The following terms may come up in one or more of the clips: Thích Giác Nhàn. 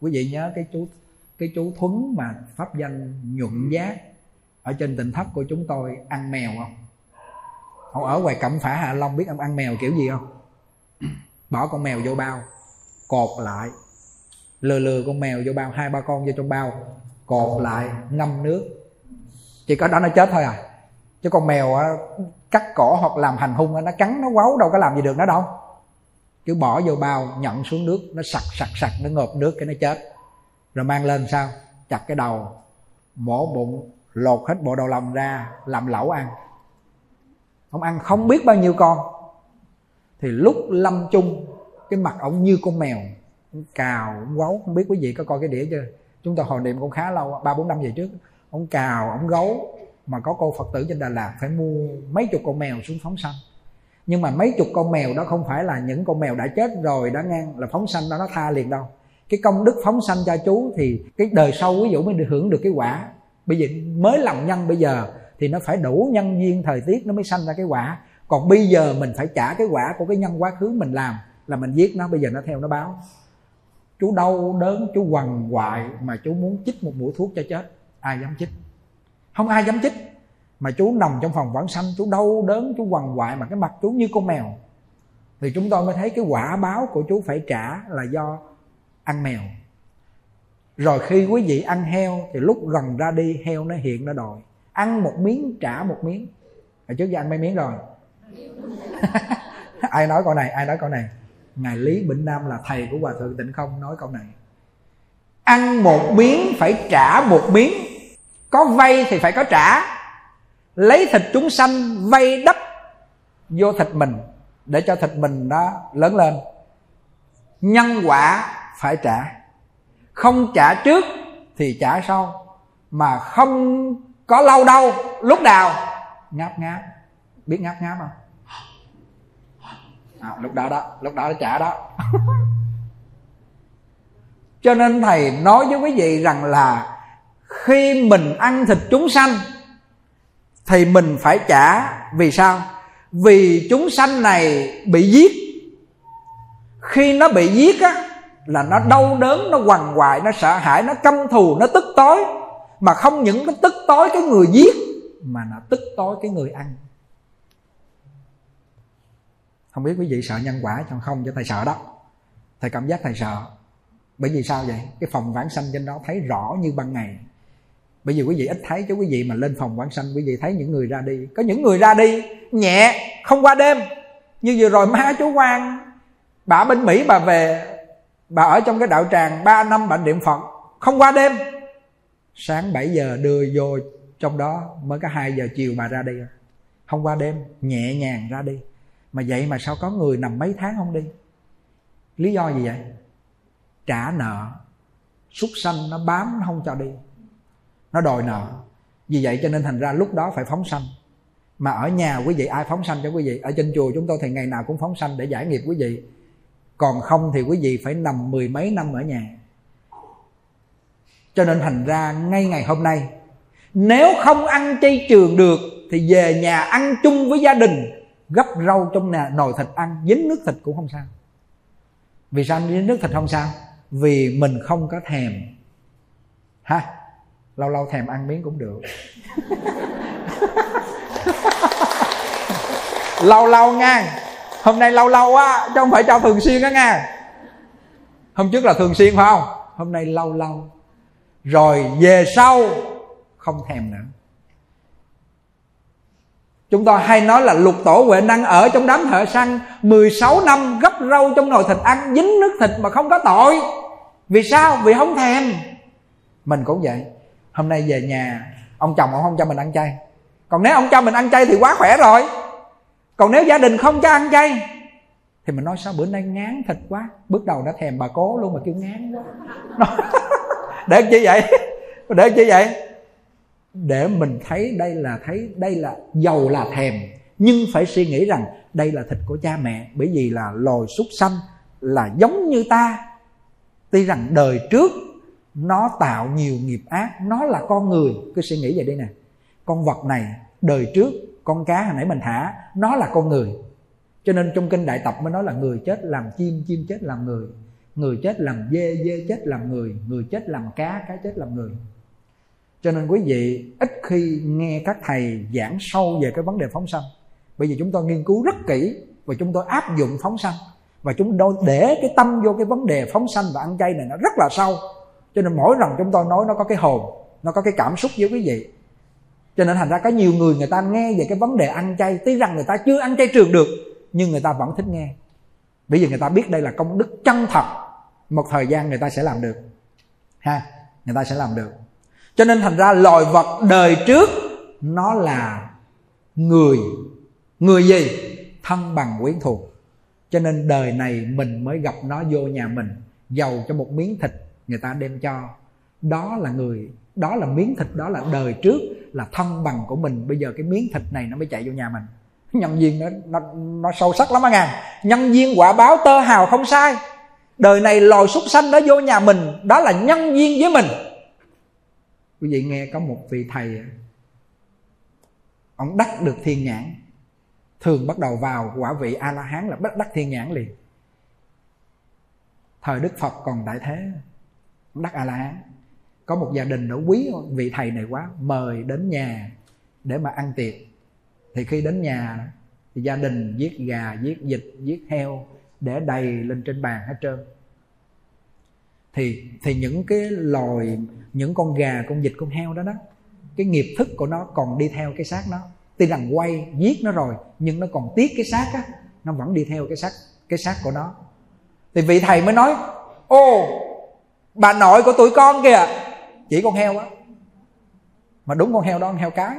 Quý vị nhớ cái chú Thuấn mà pháp danh Nhuận Giác ở trên Tỉnh Thất của chúng tôi ăn mèo không? Ông ở ngoài Cẩm Phả Hạ Long biết ông ăn mèo kiểu gì không? Bỏ con mèo vô bao, cột lại, lừa con mèo vô bao, 2-3 con vô trong bao, cột lại, ngâm nước. Chỉ có đó nó chết thôi à. Chứ con mèo cắt cổ hoặc làm hành hung, nó cắn nó quáu đâu có làm gì được nó đâu. Cứ bỏ vô bao, nhận xuống nước, nó sặc, nó ngộp nước cái nó chết. Rồi mang lên sao? Chặt cái đầu, mổ bụng, lột hết bộ đầu lòng ra, làm lẩu ăn. Ông ăn không biết bao nhiêu con. Thì lúc lâm chung, cái mặt ổng như con mèo, ông cào, ông gấu. Không biết quý vị có coi cái đĩa chưa? Chúng tôi hồi niệm cũng khá lâu, 3-4 năm về trước. Ông cào, ông gấu. Mà có cô Phật tử trên Đà Lạt phải mua mấy chục con mèo xuống phóng sanh. Nhưng mà mấy chục con mèo đó không phải là những con mèo đã chết rồi, đã ngang là phóng sanh đó nó tha liền đâu. Cái công đức phóng sanh cha chú thì cái đời sau quý vị mới được hưởng được cái quả. Bây giờ mới làm nhân bây giờ thì nó phải đủ nhân duyên thời tiết nó mới sanh ra cái quả. Còn bây giờ mình phải trả cái quả của cái nhân quá khứ mình làm, là mình giết nó, bây giờ nó theo nó báo. Chú đau đớn, chú quằn quại mà chú muốn chích một mũi thuốc cho chết, ai dám chích? Không ai dám chích. Mà chú nằm trong phòng vãng sanh, chú đau đớn, chú quằn quại mà cái mặt chú như con mèo. Thì chúng tôi mới thấy cái quả báo của chú phải trả là do ăn mèo. Rồi khi quý vị ăn heo thì lúc gần ra đi heo nó hiện nó đòi. Ăn một miếng trả một miếng. Hồi trước giờ ăn mấy miếng rồi? Ai nói câu này? Ngài Lý Bỉnh Nam là thầy của Hòa Thượng Tịnh Không nói câu này. Ăn một miếng phải trả một miếng. Có vay thì phải có trả. Lấy thịt chúng sanh vay đắp vô thịt mình, để cho thịt mình nó lớn lên. Nhân quả phải trả. Không trả trước thì trả sau. Mà không có lâu đâu. Lúc nào ngáp. Biết ngáp không? Lúc đó trả đó. Cho nên thầy nói với quý vị rằng là khi mình ăn thịt chúng sanh thì mình phải trả. Vì sao? Vì chúng sanh này bị giết. Khi nó bị giết á, là nó đau đớn, nó quằn quại, nó sợ hãi, nó căm thù, nó tức tối. Mà không những nó tức tối cái người giết, mà nó tức tối cái người ăn. Không biết quý vị sợ nhân quả chứ không? Cho thầy sợ đó. Thầy cảm giác thầy sợ. Bởi vì sao vậy? Cái phòng vãng sanh trên đó thấy rõ như ban ngày. Bởi vì quý vị ít thấy, chứ quý vị mà lên phòng vãng sanh quý vị thấy những người ra đi. Có những người ra đi nhẹ, không qua đêm. Như vừa rồi má chú Quang, bà bên Mỹ bà về, bà ở trong cái đạo tràng 3 năm bà niệm Phật, không qua đêm. Sáng 7 giờ đưa vô trong đó, mới có 2 giờ chiều bà ra đi. Không qua đêm, nhẹ nhàng ra đi. Mà vậy mà sao có người nằm mấy tháng không đi? Lý do gì vậy? Trả nợ. Súc sanh nó bám, nó không cho đi, nó đòi nợ. Vì vậy cho nên thành ra lúc đó phải phóng sanh. Mà ở nhà quý vị ai phóng sanh cho quý vị? Ở trên chùa chúng tôi thì ngày nào cũng phóng sanh để giải nghiệp quý vị. Còn không thì quý vị phải nằm 10 mấy năm ở nhà. Cho nên thành ra ngay ngày hôm nay, nếu không ăn chay trường được thì về nhà ăn chung với gia đình, gấp rau trong nhà, nồi thịt ăn, dính nước thịt cũng không sao. Vì sao dính nước thịt không sao? Vì mình không có thèm. Ha? Lâu lâu thèm ăn miếng cũng được. Lâu nha. Hôm nay lâu á, chứ không phải cho thường xuyên á nha. Hôm trước là thường xuyên phải không? Hôm nay lâu. Rồi về sau không thèm nữa. Chúng ta hay nói là Lục Tổ Huệ Năng ở trong đám thợ săn 16 năm gấp rau trong nồi thịt ăn, dính nước thịt mà không có tội. Vì sao? Vì không thèm. Mình cũng vậy. Hôm nay về nhà, ông chồng ông không cho mình ăn chay. Còn nếu ông cho mình ăn chay thì quá khỏe rồi. Còn nếu gia đình không cho ăn chay thì mình nói sao bữa nay ngán thịt quá. Bước đầu đã thèm bà cố luôn mà kêu ngán quá. Để chi vậy? Để mình thấy đây là giàu là thèm, nhưng phải suy nghĩ rằng đây là thịt của cha mẹ. Bởi vì là loài súc sanh là giống như ta. Tuy rằng đời trước nó tạo nhiều nghiệp ác, nó là con người. Cứ suy nghĩ về đây nè. Con vật này đời trước, con cá hồi nãy mình thả, nó là con người. Cho nên trong kinh Đại Tập mới nói là người chết làm chim, chim chết làm người. Người chết làm dê, dê chết làm người, người chết làm cá, cá chết làm người. Cho nên quý vị ít khi nghe các thầy giảng sâu về cái vấn đề phóng sanh. Bởi vì chúng tôi nghiên cứu rất kỹ và chúng tôi áp dụng phóng sanh. Và chúng tôi để cái tâm vô cái vấn đề phóng sanh và ăn chay này nó rất là sâu. Cho nên mỗi lần chúng tôi nói nó có cái hồn, nó có cái cảm xúc với quý vị. Cho nên thành ra có nhiều người ta nghe về cái vấn đề ăn chay, tí rằng người ta chưa ăn chay trường được, nhưng người ta vẫn thích nghe. Bởi vì người ta biết đây là công đức chân thật. Một thời gian người ta sẽ làm được ha, người ta sẽ làm được. Cho nên thành ra loài vật đời trước nó là người. Người gì? Thân bằng quyến thuộc. Cho nên đời này mình mới gặp nó vô nhà mình, giàu cho một miếng thịt người ta đem cho. Đó là người, đó là miếng thịt, đó là đời trước, là thân bằng của mình. Bây giờ cái miếng thịt này nó mới chạy vô nhà mình. Nhân duyên nó sâu sắc lắm á ngàn. Nhân duyên quả báo tơ hào không sai. Đời này loài súc sanh nó vô nhà mình, đó là nhân duyên với mình. Quý vị nghe có một vị thầy, ông đắc được thiên nhãn. Thường bắt đầu vào quả vị A-la-hán là đắc thiên nhãn liền. Thời Đức Phật còn tại thế, ông đắc A-la-hán. Có một gia đình nó quý vị thầy này quá, mời đến nhà để mà ăn tiệc. Thì khi đến nhà thì gia đình giết gà, giết vịt, giết heo để đầy lên trên bàn hết trơn. Thì những cái loài, những con gà, con vịt, con heo đó đó, cái nghiệp thức của nó còn đi theo cái xác nó. Tuy rằng quay giết nó rồi nhưng nó còn tiếc cái xác á, nó vẫn đi theo cái xác của nó. Thì vị thầy mới nói: "Ô, bà nội của tụi con kìa, chỉ con heo á." Mà đúng con heo đó, con heo cái.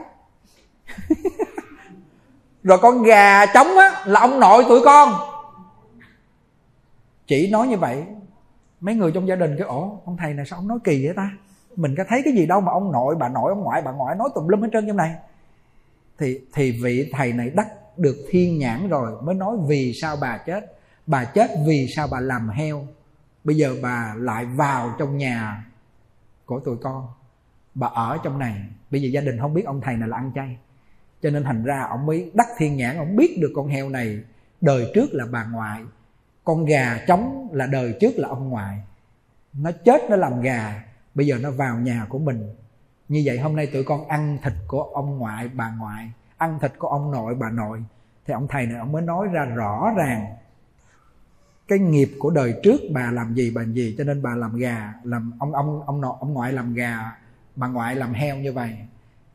Rồi con gà trống á là ông nội tụi con. Chỉ nói như vậy, mấy người trong gia đình cứ: "Ồ, ông thầy này sao ông nói kỳ vậy ta? Mình có thấy cái gì đâu mà ông nội, bà nội, ông ngoại, bà ngoại nói tùm lum hết trơn trong này." Thì vị thầy này đắc được thiên nhãn rồi mới nói: "Vì sao bà chết? Bà chết vì sao bà làm heo? Bây giờ bà lại vào trong nhà của tụi con, bà ở trong này." Bây giờ gia đình không biết ông thầy này là ăn chay, cho nên thành ra ông mới đắc thiên nhãn. Ông biết được con heo này đời trước là bà ngoại, con gà trống là đời trước là ông ngoại. Nó chết nó làm gà, bây giờ nó vào nhà của mình. Như vậy hôm nay tụi con ăn thịt của ông ngoại, bà ngoại, ăn thịt của ông nội, bà nội. Thì ông thầy này ông mới nói ra rõ ràng cái nghiệp của đời trước bà làm gì, bà làm gì. Cho nên bà làm gà, làm ông ngoại làm gà, bà ngoại làm heo như vậy.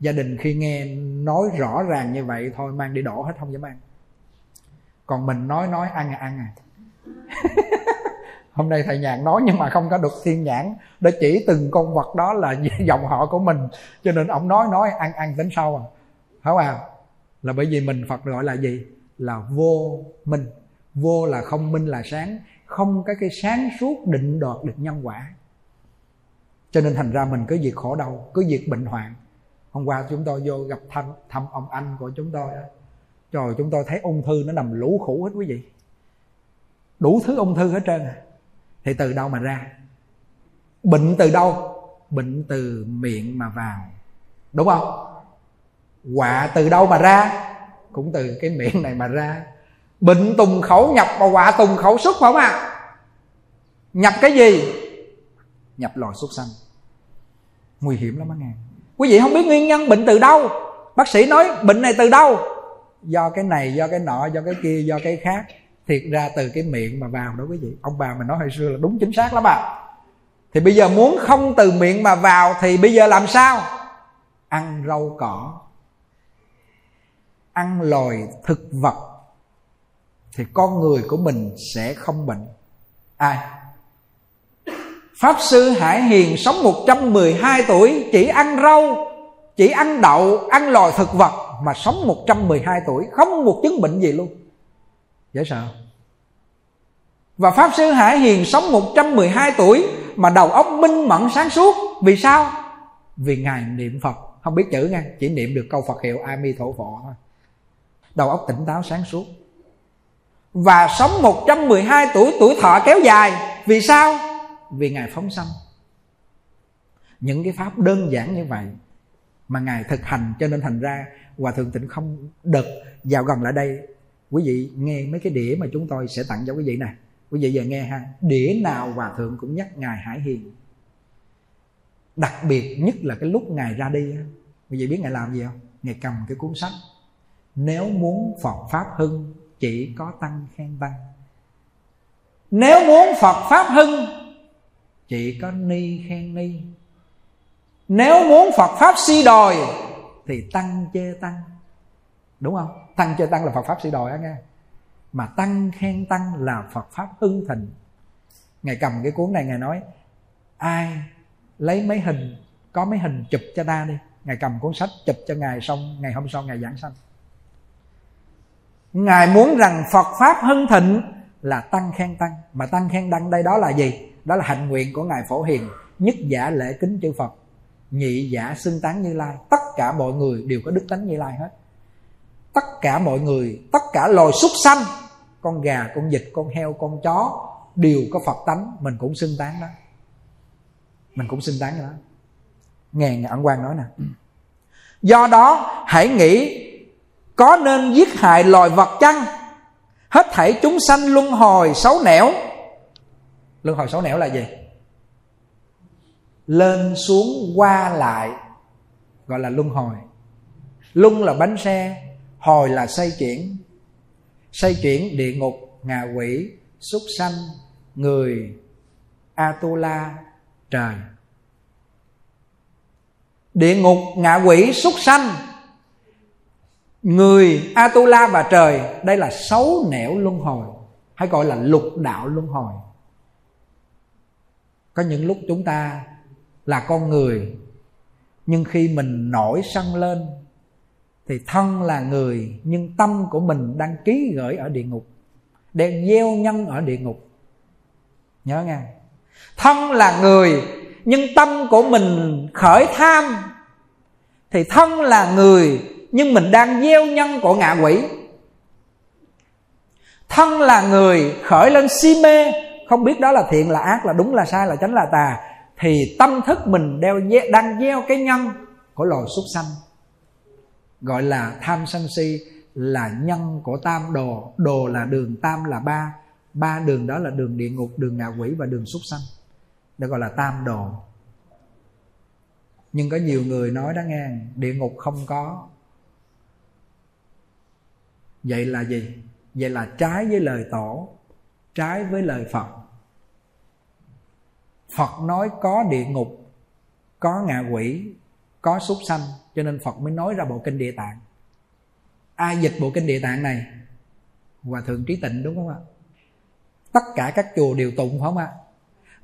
Gia đình khi nghe nói rõ ràng như vậy thôi mang đi đổ hết, không dám ăn. Còn mình nói ăn à. Hôm nay thầy Nhàn nói nhưng mà không có được thiên nhãn để chỉ từng con vật đó là dòng họ của mình, cho nên ông nói ăn tính sau à. Phải không? Là bởi vì mình Phật gọi là gì? Là vô minh. Vô là không, minh là sáng. Không có cái sáng suốt định đoạt được nhân quả. Cho nên thành ra mình cứ việc khổ đau, cứ việc bệnh hoạn. Hôm qua chúng tôi vô gặp thăm ông anh của chúng tôi. Trời, chúng tôi thấy ung thư nó nằm lũ khủ hết quý vị. Đủ thứ ung thư hết trơn. Thì từ đâu mà ra? Bệnh từ đâu? Bệnh từ miệng mà vào. Đúng không? Họa từ đâu mà ra? Cũng từ cái miệng này mà ra. Bệnh tùng khẩu nhập và họa tùng khẩu xuất, phải không ạ? Nhập cái gì? Nhập loài súc sanh. Nguy hiểm lắm á ngàn. Quý vị không biết nguyên nhân bệnh từ đâu. Bác sĩ nói bệnh này từ đâu? Do cái này, do cái nọ, do cái kia, do cái khác. Thiệt ra từ cái miệng mà vào đó quý vị. Ông bà mình nói hồi xưa là đúng chính xác lắm à. Thì bây giờ muốn không từ miệng mà vào thì bây giờ làm sao? Ăn rau cỏ, ăn loài thực vật thì con người của mình sẽ không bệnh. Ai? Pháp sư Hải Hiền sống 112 tuổi, chỉ ăn rau, chỉ ăn đậu, ăn loài thực vật mà sống 112 tuổi, không một chứng bệnh gì luôn. Dễ sợ. Và Pháp sư Hải Hiền sống 112 tuổi mà đầu óc minh mẫn sáng suốt. Vì sao? Vì Ngài niệm Phật. Không biết chữ nha, chỉ niệm được câu Phật hiệu A Mi Thổ Phọ thôi. Đầu óc tỉnh táo sáng suốt. Và sống 112 tuổi, tuổi thọ kéo dài. Vì sao? Vì Ngài phóng sanh. Những cái pháp đơn giản như vậy mà Ngài thực hành, cho nên thành ra Hòa Thượng Tịnh Không đợt dạo gần lại đây, quý vị nghe mấy cái đĩa mà chúng tôi sẽ tặng cho quý vị này, Quý vị về nghe ha, đĩa nào hòa thượng cũng nhắc ngài Hải Hiền, đặc biệt nhất là cái lúc ngài ra đi. Quý vị biết ngài làm gì không? Ngài cầm cái cuốn sách "Nếu muốn Phật pháp hưng, chỉ có tăng khen tăng. Nếu muốn Phật pháp hưng, chỉ có ni khen ni. Nếu muốn Phật pháp suy đồi, thì tăng chê tăng." Đúng không? Tăng chê tăng là Phật pháp suy đồi á nghe, mà tăng khen tăng là Phật pháp hưng thịnh. Ngài cầm cái cuốn này, ngài nói: ai lấy mấy hình, có mấy hình chụp cho ta đi. Ngài cầm cuốn sách chụp cho ngài, xong ngày hôm sau ngài giảng sanh. Ngài muốn rằng Phật pháp hưng thịnh là tăng khen tăng. Mà tăng khen tăng đây đó là gì? Đó là hạnh nguyện của ngài Phổ Hiền: nhất giả lễ kính chư Phật, nhị giả xưng tán Như Lai. Tất cả mọi người đều có đức tánh Như Lai hết. Tất cả mọi người, tất cả loài súc sanh, con gà, con vịt, con heo, con chó đều có Phật tánh. Mình cũng xưng tán đó, mình cũng xưng tán đó. Nghe ngài Ấn Quang nói nè: do đó hãy nghĩ, có nên giết hại loài vật chăng? Hết thảy chúng sanh luân hồi sáu nẻo. Luân hồi sáu nẻo là gì? Lên xuống qua lại, gọi là luân hồi. Luân là bánh xe, hồi là xoay chuyển. Xoay chuyển địa ngục, ngạ quỷ, súc sanh, người, Atula, trời. Địa ngục, ngạ quỷ, súc sanh, người, Atula và trời, đây là sáu nẻo luân hồi, hay gọi là lục đạo luân hồi. Có những lúc chúng ta là con người, nhưng khi mình nổi sân lên thì thân là người, nhưng tâm của mình đang ký gửi ở địa ngục, đang gieo nhân ở địa ngục. Nhớ nghe, thân là người nhưng tâm của mình khởi tham, thì thân là người nhưng mình đang gieo nhân của ngạ quỷ. Thân là người khởi lên si mê, không biết đó là thiện là ác, là đúng là sai, là chánh là tà, thì tâm thức mình đang gieo cái nhân của loài súc sanh, gọi là tham sân si, là nhân của tam đồ. Đồ là đường, tam là ba. Ba đường đó là đường địa ngục, đường ngạ quỷ và đường súc sanh, đó gọi là tam đồ. Nhưng có nhiều người nói đó nghe, địa ngục không có. Vậy là gì? Vậy là trái với lời tổ, trái với lời Phật. Phật nói có địa ngục, có ngạ quỷ, có súc sanh, cho nên Phật mới nói ra bộ kinh Địa Tạng. Ai dịch bộ kinh Địa Tạng này? Hòa thượng Trí Tịnh, đúng không ạ? Tất cả các chùa đều tụng phải không ạ?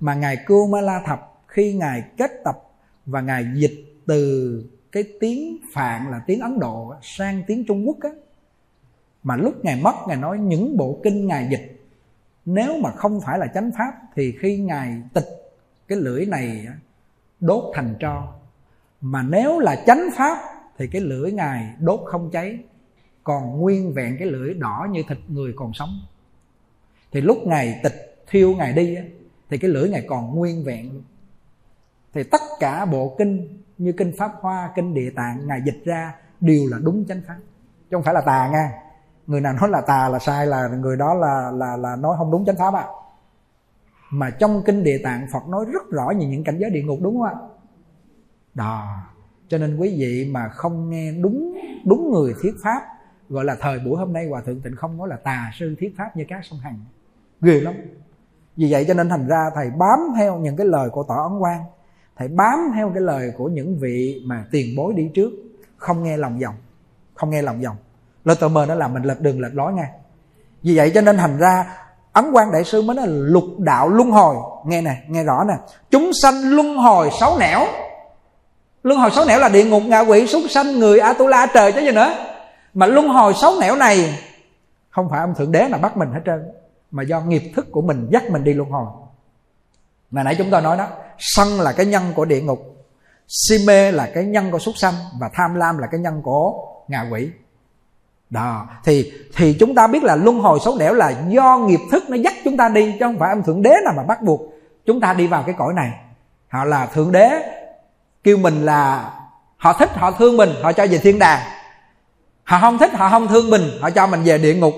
Mà ngài Cưu Ma La Thập khi ngài kết tập và ngài dịch từ cái tiếng Phạn là tiếng Ấn Độ sang tiếng Trung Quốc á, mà lúc ngài mất ngài nói những bộ kinh ngài dịch nếu mà không phải là chánh pháp thì khi ngài tịch cái lưỡi này đốt thành tro, mà nếu là chánh pháp thì cái lưỡi ngài đốt không cháy, còn nguyên vẹn cái lưỡi đỏ như thịt người còn sống. Thì lúc ngài tịch thiêu ngài đi á, thì cái lưỡi ngài còn nguyên vẹn. Thì tất cả bộ kinh như kinh Pháp Hoa, kinh Địa Tạng ngài dịch ra đều là đúng chánh pháp, chứ không phải là tà nha. Người nào nói là tà là sai là người đó là nói không đúng chánh pháp ạ. Mà trong kinh Địa Tạng Phật nói rất rõ về những cảnh giới địa ngục, đúng không ạ? Đó, cho nên quý vị mà không nghe đúng người thuyết pháp, gọi là thời buổi hôm nay Hòa thượng Tịnh không nói là tà sư thuyết pháp như các sông Hằng, ghê lắm. Vì vậy cho nên thành ra thầy bám theo những cái lời của Tọa Ấn Quang, thầy bám theo cái lời của những vị mà tiền bối đi trước, không nghe lòng vòng, không nghe lòng vòng. Lời tờ mờ nó làm mình lệch đường lệch lối nghe. Vì vậy cho nên thành ra Ấn Quang Đại Sư mới nói là lục đạo luân hồi. Nghe nè, nghe rõ nè. Chúng sanh luân hồi sáu nẻo. Luân hồi sáu nẻo là địa ngục, ngạ quỷ, súc sanh, người, Atula, trời chứ gì nữa. Mà luân hồi sáu nẻo này không phải ông Thượng Đế là bắt mình hết trơn, mà do nghiệp thức của mình dắt mình đi luân hồi. Mà nãy chúng tôi nói đó, sân là cái nhân của địa ngục, si mê là cái nhân của súc sanh, và tham lam là cái nhân của ngạ quỷ. Đó, thì chúng ta biết là luân hồi sáu nẻo là do nghiệp thức nó dắt chúng ta đi, chứ không phải ông Thượng Đế nào mà bắt buộc chúng ta đi vào cái cõi này. Họ là Thượng Đế kêu mình là họ thích họ thương mình, họ cho về thiên đàng. Họ không thích họ không thương mình, họ cho mình về địa ngục,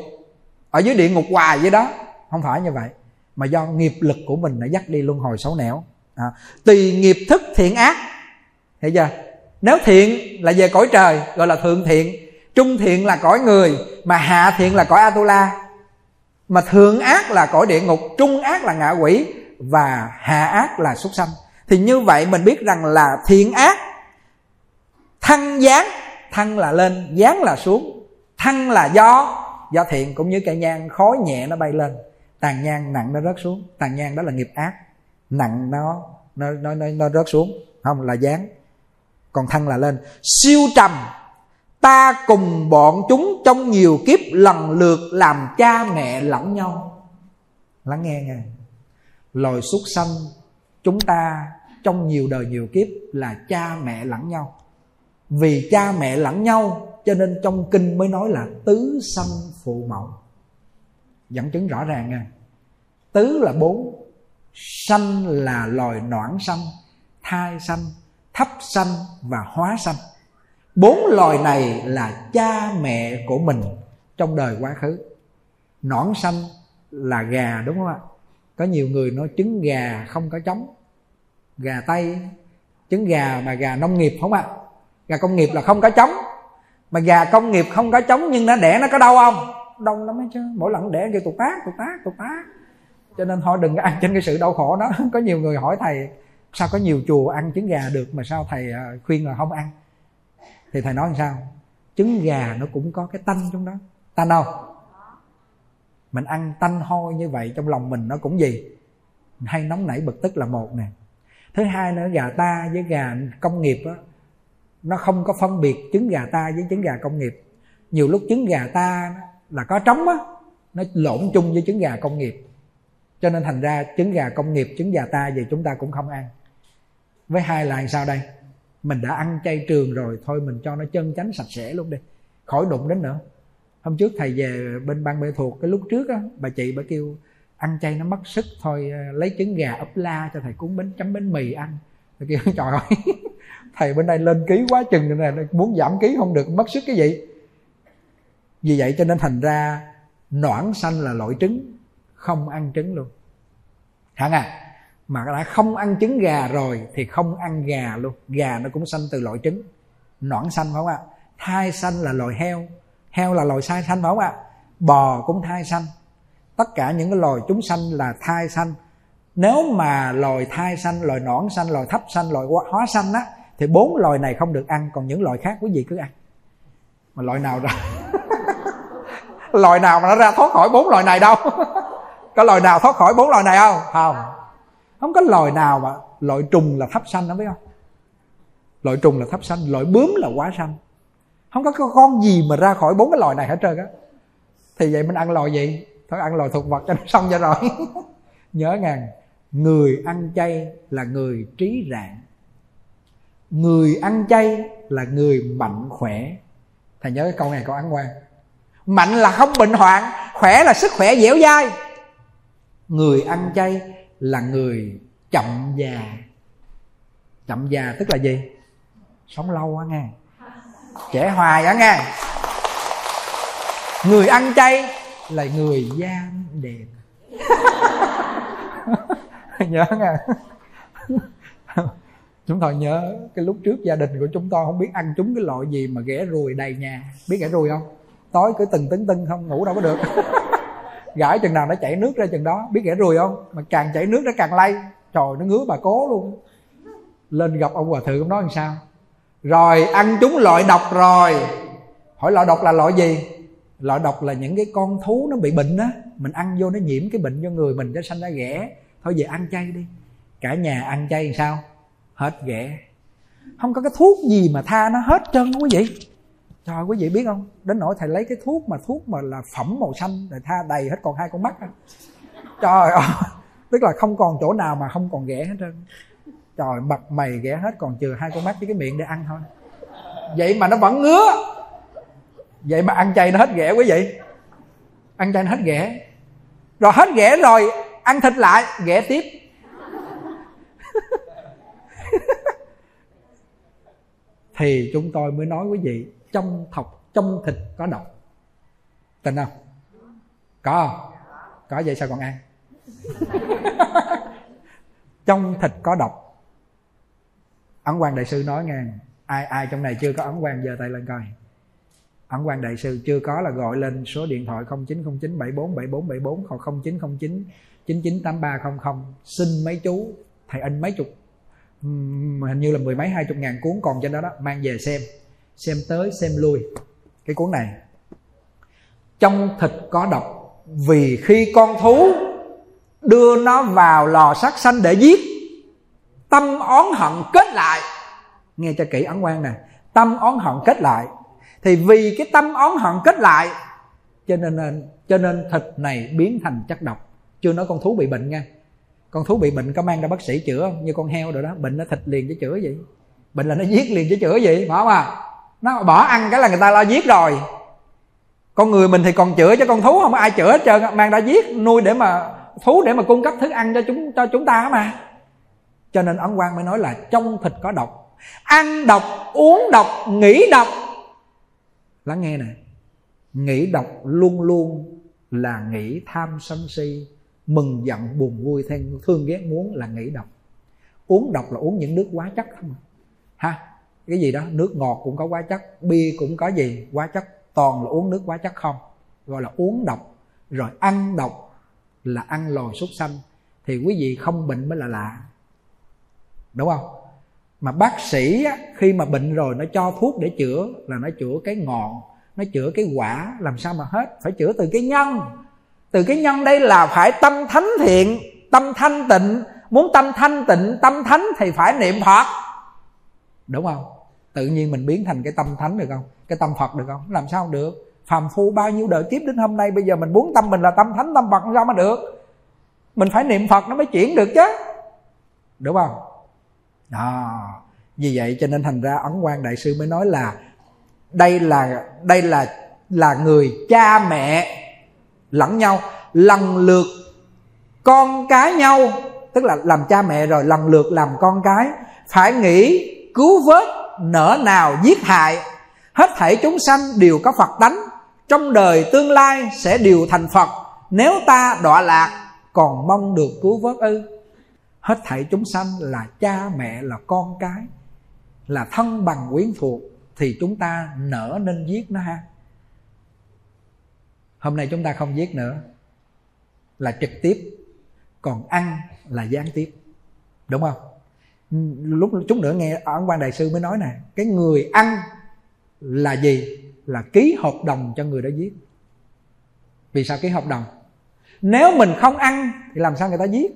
ở dưới địa ngục hoài vậy đó. Không phải như vậy, mà do nghiệp lực của mình đã dắt đi luân hồi xấu nẻo. Tùy nghiệp thức thiện ác, hiểu chưa? Nếu thiện là về cõi trời gọi là thượng thiện, trung thiện là cõi người, mà hạ thiện là cõi Atula. Mà thượng ác là cõi địa ngục, trung ác là ngạ quỷ và hạ ác là súc sanh. Thì như vậy mình biết rằng là thiện ác thăng giáng, thăng là lên, giáng là xuống. Thăng là do thiện, cũng như cây nhang khói nhẹ nó bay lên, tàn nhang nặng nó rớt xuống. Tàn nhang đó là nghiệp ác, nặng nó rớt xuống, không là giáng. Còn thăng là lên. Siêu trầm, ta cùng bọn chúng trong nhiều kiếp lần lượt làm cha mẹ lẫn nhau. Lắng nghe nghe, loài súc sanh chúng ta trong nhiều đời nhiều kiếp là cha mẹ lẫn nhau. Vì cha mẹ lẫn nhau cho nên trong kinh mới nói là tứ sanh phụ mẫu. Dẫn chứng rõ ràng nha. Tứ là bốn, sanh là loài noãn sanh, thai sanh, thấp sanh và hóa sanh. Bốn loài này là cha mẹ của mình trong đời quá khứ. Noãn sanh là gà, đúng không ạ? Có nhiều người nói trứng gà không có trống, gà tây, trứng gà mà gà nông nghiệp không ạ? Gà công nghiệp là không có trống. Mà gà công nghiệp không có trống nhưng nó đẻ nó có đau không? Đông lắm hết chứ, mỗi lần đẻ kêu tụt tác. Cho nên họ đừng có ăn trên cái sự đau khổ đó. Có nhiều người hỏi thầy sao có nhiều chùa ăn trứng gà được mà sao thầy khuyên là không ăn. Thì thầy nói làm sao? Trứng gà nó cũng có cái tanh trong đó. Tanh không? Mình ăn tanh hôi như vậy trong lòng mình nó cũng gì? Hay nóng nảy bực tức là một nè. Thứ hai nữa, gà ta với gà công nghiệp đó, nó không có phân biệt trứng gà ta với trứng gà công nghiệp. Nhiều lúc trứng gà ta là có trống á, nó lộn chung với trứng gà công nghiệp. Cho nên thành ra trứng gà công nghiệp, trứng gà ta về chúng ta cũng không ăn. Với hai là sao đây? Mình đã ăn chay trường rồi, thôi mình cho nó chân chánh sạch sẽ luôn đi, khỏi đụng đến nữa. Hôm trước thầy về bên Ban Mê Thuộc, cái lúc trước á, bà chị bà kêu ăn chay nó mất sức, thôi lấy trứng gà ốp la cho thầy cuốn chấm bánh mì ăn. Thầy kêu trời ơi, thầy bên đây lên ký quá chừng này, muốn giảm ký không được, mất sức cái gì. Vì vậy cho nên thành ra noãn sanh là loại trứng, không ăn trứng luôn. Hẳn à, mà đã không ăn trứng gà rồi thì không ăn gà luôn. Gà nó cũng sanh từ loại trứng, noãn sanh phải không ạ? Thai sanh là loài heo, heo là loài sai sanh phải không ạ? Bò cũng thai sanh. Tất cả những cái loài chúng sanh là thai sanh. Nếu mà loài thai sanh, loài noãn sanh, loài thấp sanh, loài hóa sanh á, thì bốn loài này không được ăn, còn những loài khác quý vị cứ ăn. Mà loài nào ra loài nào mà nó ra thoát khỏi bốn loài này đâu? Có loài nào thoát khỏi bốn loài này không? Không có loài nào mà. Loài trùng là thấp sanh, không biết không? Loài trùng là thấp sanh, loài bướm là quá sanh. Không có con gì mà ra khỏi bốn cái loài này hết trơn á. Thì vậy mình ăn loài gì? Thôi ăn loài thực vật cho nó xong cho rồi. Nhớ ngàn, người ăn chay là người trí rạng, người ăn chay là người mạnh khỏe. Thầy nhớ cái câu này, câu ăn quan. Mạnh là không bệnh hoạn, khỏe là sức khỏe dẻo dai. Người ăn chay là người chậm già. Chậm già tức là gì? Sống lâu á nghe, trẻ hoài á nghe. Người ăn chay là người da đẹp. Nhớ nghe. Chúng tôi nhớ cái lúc trước gia đình của chúng tôi không biết ăn trúng cái loại gì mà ghẻ ruồi đầy nhà. Biết ghẻ ruồi không? Tối cứ từng không ngủ đâu có được. Gãi chừng nào nó chảy nước ra chừng đó. Biết ghẻ ruồi không? Mà càng chảy nước nó càng lây. Trời, nó ngứa bà cố luôn. Lên gặp ông hòa thượng nói làm sao? Rồi ăn trúng loại độc rồi. Hỏi loại độc là loại gì? Loại độc là những cái con thú nó bị bệnh á, mình ăn vô nó nhiễm cái bệnh vô người mình, nó sanh ra ghẻ. Thôi về ăn chay đi. Cả nhà ăn chay làm sao? Hết ghẻ. Không có cái thuốc gì mà tha nó hết trơn quý vị. Trời, quý vị biết không? Đến nỗi thầy lấy cái thuốc mà là phẩm màu xanh rồi tha đầy hết còn hai con mắt. Trời ơi, tức là không còn chỗ nào mà không còn ghẻ hết trơn. Trời, mặt mày ghẻ hết còn chừa hai con mắt với cái miệng để ăn thôi. Vậy mà nó vẫn ngứa. Vậy mà ăn chay nó hết ghẻ quý vị. Ăn chay nó hết ghẻ. Rồi hết ghẻ rồi, ăn thịt lại, ghẻ tiếp. Thì chúng tôi mới nói quý vị, trong thịt có độc. Tin không? Có không? Có, vậy sao còn ăn? Trong thịt có độc. Ấn Quang Đại Sư nói ngang, ai trong này chưa có Ấn Quang giơ tay lên coi. Ấn Quang Đại Sư chưa có là gọi lên số điện thoại 0909 74 74 74 hoặc 0909 99 83 00. Xin mấy chú, thầy in mấy chục, hình như là 10 mấy 20 ngàn cuốn còn trên đó đó, mang về xem tới xem lui. Cái cuốn này Trong Thịt Có Độc, vì khi con thú đưa nó vào lò sát sanh để giết, tâm oán hận kết lại. Nghe cho kỹ Ấn Quang nè, tâm oán hận kết lại. Thì vì cái tâm oán hận kết lại cho nên thịt này biến thành chất độc. Chưa nói con thú bị bệnh nha. Con thú bị bệnh có mang ra bác sĩ chữa không? Như con heo rồi đó, bệnh nó thịt liền chứ chữa gì. Bệnh là nó giết liền chứ chữa gì, phải không à? Nó bỏ ăn cái là người ta lo giết rồi. Con người mình thì còn chữa, cho con thú không ai chữa hết trơn, mang ra giết nuôi để mà thú để mà cung cấp thức ăn cho chúng ta mà. Cho nên Ấn Quang mới nói là trong thịt có độc. Ăn độc, uống độc, nghĩ độc. Lắng nghe nè, nghĩ độc luôn luôn là nghĩ tham sân si, mừng giận buồn vui thương ghét muốn là nghĩ độc. Uống độc là uống những nước quá chất không ha, cái gì đó nước ngọt cũng có quá chất, bia cũng có gì quá chất, toàn là uống nước quá chất không, gọi là uống độc. Rồi ăn độc là ăn lòi súc sanh, thì quý vị không bệnh mới là lạ, đúng không? Mà bác sĩ khi mà bệnh rồi nó cho thuốc để chữa là nó chữa cái ngọn, nó chữa cái quả, làm sao mà hết, phải chữa từ cái nhân. Từ cái nhân đây là phải tâm thánh thiện, tâm thanh tịnh. Muốn tâm thanh tịnh, tâm thánh thì phải niệm Phật, đúng không? Tự nhiên mình biến thành cái tâm thánh được không? Cái tâm Phật được không? Làm sao được? Phàm phu bao nhiêu đời kiếp đến hôm nay, bây giờ mình muốn tâm mình là tâm thánh, tâm Phật sao mà được? Mình phải niệm Phật nó mới chuyển được chứ, đúng không? Đó. Vì vậy cho nên thành ra Ấn Quang Đại Sư mới nói là đây là người cha mẹ lẫn nhau, lần lượt con cái nhau, tức là làm cha mẹ rồi lần lượt làm con cái, phải nghĩ cứu vớt, nỡ nào giết hại. Hết thảy chúng sanh đều có Phật tánh, trong đời tương lai sẽ đều thành Phật. Nếu ta đọa lạc còn mong được cứu vớt ư? Hết thảy chúng sanh là cha mẹ, là con cái, là thân bằng quyến thuộc, thì chúng ta nỡ nên giết nó ha. Hôm nay chúng ta không giết nữa là trực tiếp, còn ăn là gián tiếp, đúng không? Lúc chút nữa nghe Ấn Quang Đại Sư mới nói nè, cái người ăn là gì? Là ký hợp đồng cho người đó giết. Vì sao ký hợp đồng? Nếu mình không ăn thì làm sao người ta giết,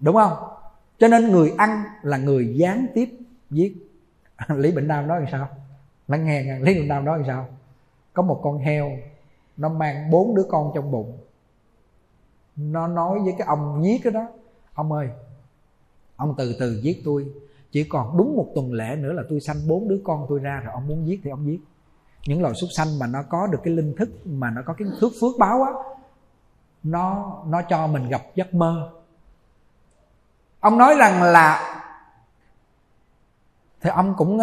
đúng không? Cho nên người ăn là người gián tiếp giết. Lý Bình Nam nói làm sao? Lắng nghe nghe, Lý Bình Nam nói làm sao? Có một con heo, nó mang 4 đứa con trong bụng. Nó nói với cái ông giết cái đó, ông ơi, ông từ từ giết tôi, chỉ còn đúng 1 tuần lễ nữa là tôi sanh 4 đứa con tôi ra rồi, ông muốn giết thì ông giết. Những loài súc sanh mà nó có được cái linh thức, mà nó có cái thước phước báo á, nó cho mình gặp giấc mơ. Ông nói rằng là thì ông cũng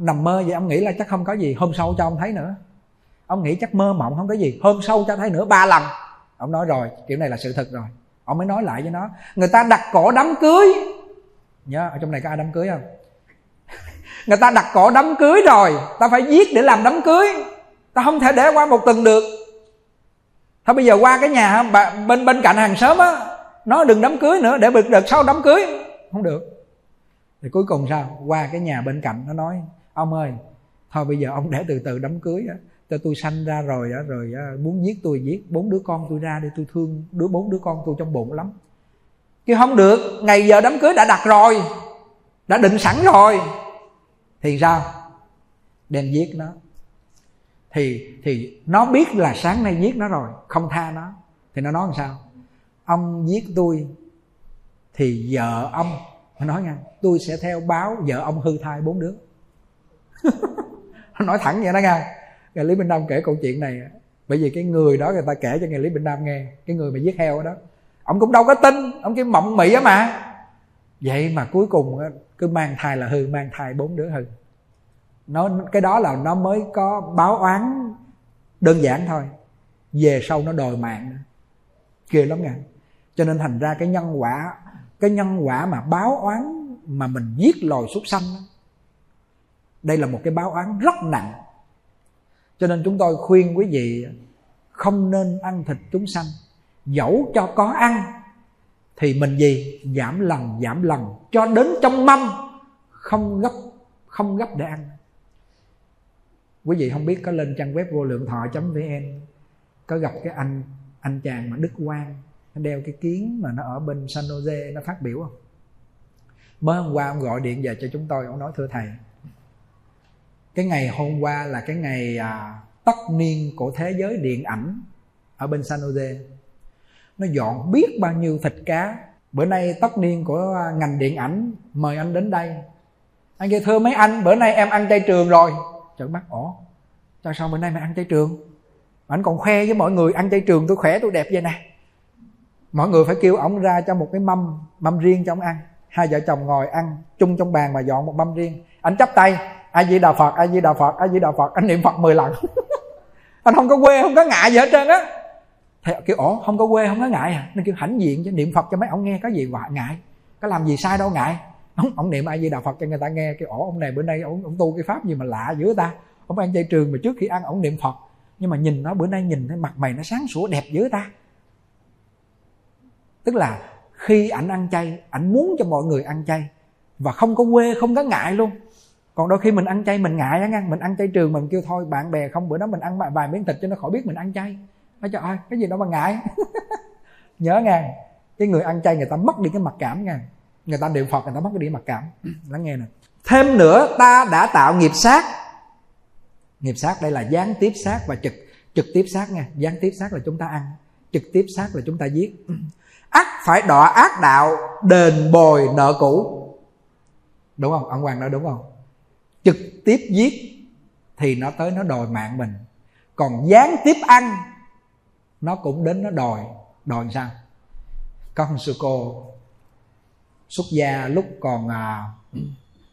nằm mơ vậy, ông nghĩ là chắc không có gì, hôm sau cho ông thấy nữa. Ông nghĩ chắc mơ mộng không có gì, hôm sau cho thấy nữa 3 lần. Ông nói rồi, kiểu này là sự thật rồi. Ông mới nói lại với nó, người ta đặt cổ đám cưới, nhớ ở trong này có ai đám cưới không? Người ta đặt cổ đám cưới rồi, ta phải giết để làm đám cưới, ta không thể để qua 1 tuần được. Thôi bây giờ qua cái nhà bên cạnh hàng xóm á, nó đừng đám cưới nữa, để đợt sau đám cưới không được. Thì cuối cùng sao? Qua cái nhà bên cạnh nó nói, ông ơi, thôi bây giờ ông để từ từ đám cưới á, cho tôi sanh ra rồi muốn giết tôi giết, 4 đứa con tôi ra đi, tôi thương 4 đứa con tôi trong bụng lắm. Chứ không được, ngày giờ đám cưới đã đặt rồi, đã định sẵn rồi, thì sao? Đem giết nó. Thì nó biết là sáng nay giết nó rồi, không tha nó, thì nó nói làm sao? Ông giết tôi thì vợ ông, nó nói nghe, tôi sẽ theo báo vợ ông hư thai 4 đứa. Nó nói thẳng vậy đó nghe. Ngài Lý Bình Nam kể câu chuyện này, bởi vì cái người đó người ta kể cho Ngài Lý Bình Nam nghe, cái người mà giết heo đó, ông cũng đâu có tin, ông kêu mộng mị á mà. Vậy mà cuối cùng cứ mang thai là hư, mang thai 4 đứa hư. Nó cái đó là nó mới có báo oán đơn giản thôi, về sau nó đòi mạng, ghê lắm ngài. Cho nên thành ra cái nhân quả mà báo oán mà mình giết loài súc sanh, đây là một cái báo oán rất nặng. Cho nên chúng tôi khuyên quý vị không nên ăn thịt chúng sanh. Dẫu cho có ăn thì mình gì? Giảm lần cho đến trong mâm, không gấp để ăn. Quý vị không biết có lên trang web voilượngthọ.vn, có gặp cái anh chàng mà Đức Quang, nó đeo cái kiến mà nó ở bên San Jose, nó phát biểu không? Mới hôm qua ông gọi điện về cho chúng tôi, ông nói: thưa thầy, cái ngày hôm qua là cái ngày tất niên của thế giới điện ảnh ở bên San Jose. Nó dọn biết bao nhiêu thịt cá. Bữa nay tất niên của ngành điện ảnh, mời anh đến đây. Anh kia: thưa mấy anh, bữa nay em ăn chay trường rồi. Trời mắt ỏ, tại sao bữa nay mày ăn chay trường? Anh còn khoe với mọi người: ăn chay trường tôi khỏe, tôi đẹp vậy nè. Mọi người phải kêu ổng ra cho một cái mâm riêng cho ổng ăn. Hai vợ chồng ngồi ăn chung trong bàn mà dọn một mâm riêng. Anh chắp tay: A Di Đà Phật, A Di Đà Phật, A Di Đà Phật. Anh niệm Phật 10 lần. Anh không có quê, không có ngại gì hết trơn á. Thầy kêu: ổ, không có quê, không có ngại à? Nên kêu hãnh diện cho, niệm Phật cho mấy ổng nghe, có gì ngại, có làm gì sai đâu ngại. Ông niệm A Di Đà Phật cho người ta nghe. Kêu: ổ, ông này bữa nay ông tu cái pháp gì mà lạ dữ ta. Ông ăn chay trường mà trước khi ăn ông niệm Phật, nhưng mà nhìn nó bữa nay nhìn thấy mặt mày nó sáng sủa đẹp dữ ta. Tức là khi ảnh ăn chay, ảnh muốn cho mọi người ăn chay và không có quê, không có ngại luôn. Còn đôi khi mình ăn chay mình ngại á, mình ăn chay trường mình kêu thôi bạn bè không, bữa đó mình ăn vài miếng thịt cho nó khỏi biết mình ăn chay. Nói trời ơi, cái gì đâu mà ngại. Nhớ nghe, cái người ăn chay người ta mất đi cái mặc cảm nghe. Người ta niệm Phật người ta mất đi mặc cảm. Lắng nghe nè. Thêm nữa ta đã tạo nghiệp sát. Nghiệp sát đây là gián tiếp sát và trực tiếp sát nghe. Gián tiếp sát là chúng ta ăn, trực tiếp sát là chúng ta giết. Ắt phải đọa ác đạo, đền bồi nợ cũ. Đúng không? Ông Hoàng nói đúng không? Trực tiếp giết thì nó tới nó đòi mạng mình. Còn gián tiếp ăn nó cũng đến nó đòi sao? Con sư cô xuất gia lúc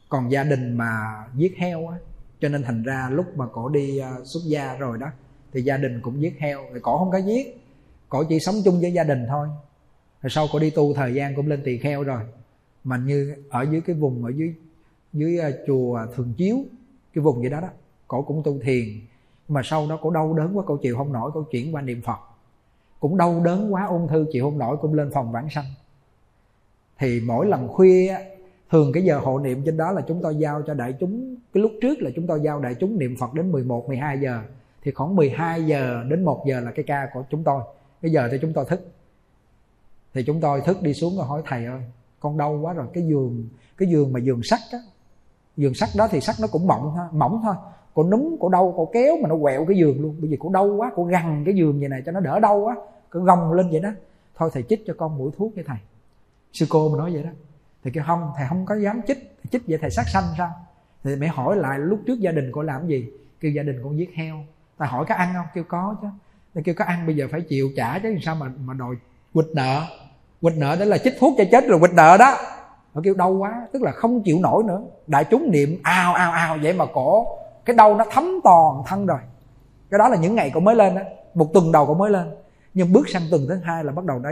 còn gia đình mà giết heo á, cho nên thành ra lúc mà cổ đi xuất gia rồi đó thì gia đình cũng giết heo. Rồi cổ không có giết, cổ chỉ sống chung với gia đình thôi. Rồi sau cổ đi tu thời gian cũng lên tỳ kheo rồi, mà như ở dưới cái vùng ở dưới chùa Thường Chiếu, cái vùng vậy đó đó, cổ cũng tu thiền. Mà sau đó cổ đau đớn quá, cổ chịu không nổi, cổ chuyển qua niệm Phật. Cũng đau đớn quá, ung thư chịu không nổi, cũng lên phòng vãng sanh. Thì mỗi lần khuya, thường cái giờ hộ niệm trên đó là chúng tôi giao cho đại chúng. Cái lúc trước là chúng tôi giao đại chúng niệm Phật đến 11, 12 giờ. Thì khoảng 12 giờ đến 1 giờ là cái ca của chúng tôi. Cái giờ thì chúng tôi thức. Thì chúng tôi thức đi xuống rồi hỏi: thầy ơi, con đau quá rồi. Cái giường mà giường sắt á, giường sắt đó thì sắt nó cũng mỏng thôi. Cô núm, cô đau, cô kéo mà nó quẹo cái giường luôn. Bởi vì cô đau quá, cô gằn cái giường vậy này cho nó đỡ đau quá, cô gồng lên vậy đó. Thôi thầy chích cho con mũi thuốc với thầy. Sư cô mà nói vậy đó. Thầy kêu không, thầy không có dám chích. Thầy chích vậy thầy sát sanh sao? Thì mẹ hỏi lại lúc trước gia đình cô làm gì? Kêu gia đình con giết heo. Thầy hỏi có ăn không? Kêu có chứ. Thầy kêu có ăn bây giờ phải chịu trả chứ sao mà đòi quỵt nợ. Quỵt nợ đó là chích thuốc cho chết rồi quỵt nợ đó. Nó kêu đau quá, tức là không chịu nổi nữa. Đại chúng niệm ào vậy mà cổ cái đau nó thấm toàn thân rồi. Cái đó là những ngày cậu mới lên đó, một tuần đầu cậu mới lên. Nhưng bước sang tuần thứ hai là bắt đầu nó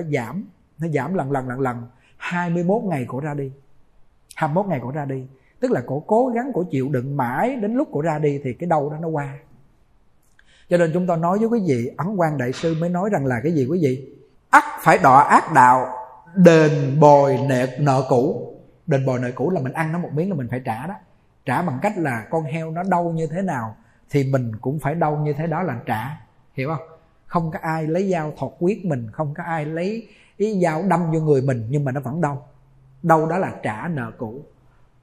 giảm lần. 21 ngày cậu ra đi, 21 ngày cậu ra đi. Tức là cậu cố gắng, cậu chịu đựng mãi đến lúc cậu ra đi thì cái đau đó nó qua. Cho nên chúng tôi nói với quý vị, Ấn Quang Đại Sư mới nói rằng là cái gì quý vị? Ắt phải đọa ác đạo, đền bồi nợ cũ. Đền bồi nợ cũ là mình ăn nó một miếng là mình phải trả đó. Trả bằng cách là con heo nó đau như thế nào thì mình cũng phải đau như thế đó là trả. Hiểu không? Không có ai lấy dao thọt huyết mình, không có ai lấy cái dao đâm vô người mình, nhưng mà nó vẫn đau. Đau đó là trả nợ cũ.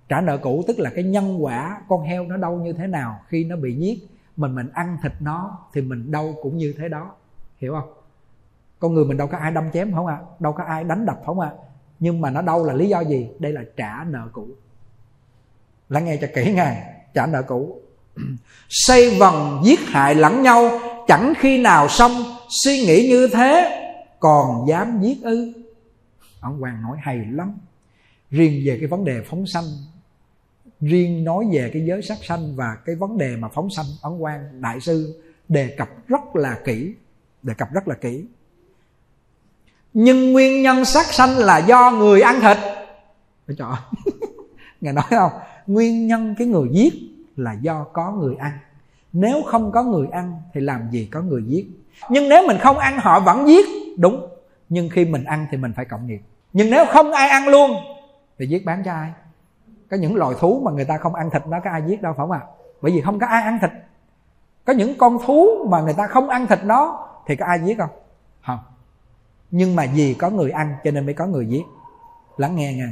Trả nợ cũ tức là cái nhân quả con heo nó đau như thế nào khi nó bị giết, mình ăn thịt nó thì mình đau cũng như thế đó. Hiểu không? Con người mình đâu có ai đâm chém không ạ? Đâu có ai đánh đập không ạ? Nhưng mà nó đau là lý do gì? Đây là trả nợ cũ. Lắng nghe cho kỹ ngài, trả nợ cũ. Xây vần giết hại lẫn nhau, chẳng khi nào xong, suy nghĩ như thế còn dám giết ư? Ông Hoàng nói hay lắm. Riêng về cái vấn đề phóng sanh, riêng nói về cái giới sát sanh và cái vấn đề mà phóng sanh, ông Hoàng Đại Sư đề cập rất là kỹ. nhưng nguyên nhân sát sanh là do người ăn thịt. Trời ơi, ngài nói không, nguyên nhân cái người giết là do có người ăn. Nếu không có người ăn thì làm gì có người giết. Nhưng nếu mình không ăn họ vẫn giết, đúng. Nhưng khi mình ăn thì mình phải cộng nghiệp. Nhưng nếu không ai ăn luôn thì giết bán cho ai? Có những loài thú mà người ta không ăn thịt nó có ai giết đâu, phải không ạ? Bởi vì không có ai ăn thịt. Có những con thú mà người ta không ăn thịt nó thì có ai giết không? Không. Nhưng mà vì có người ăn cho nên mới có người giết. Lắng nghe nghe.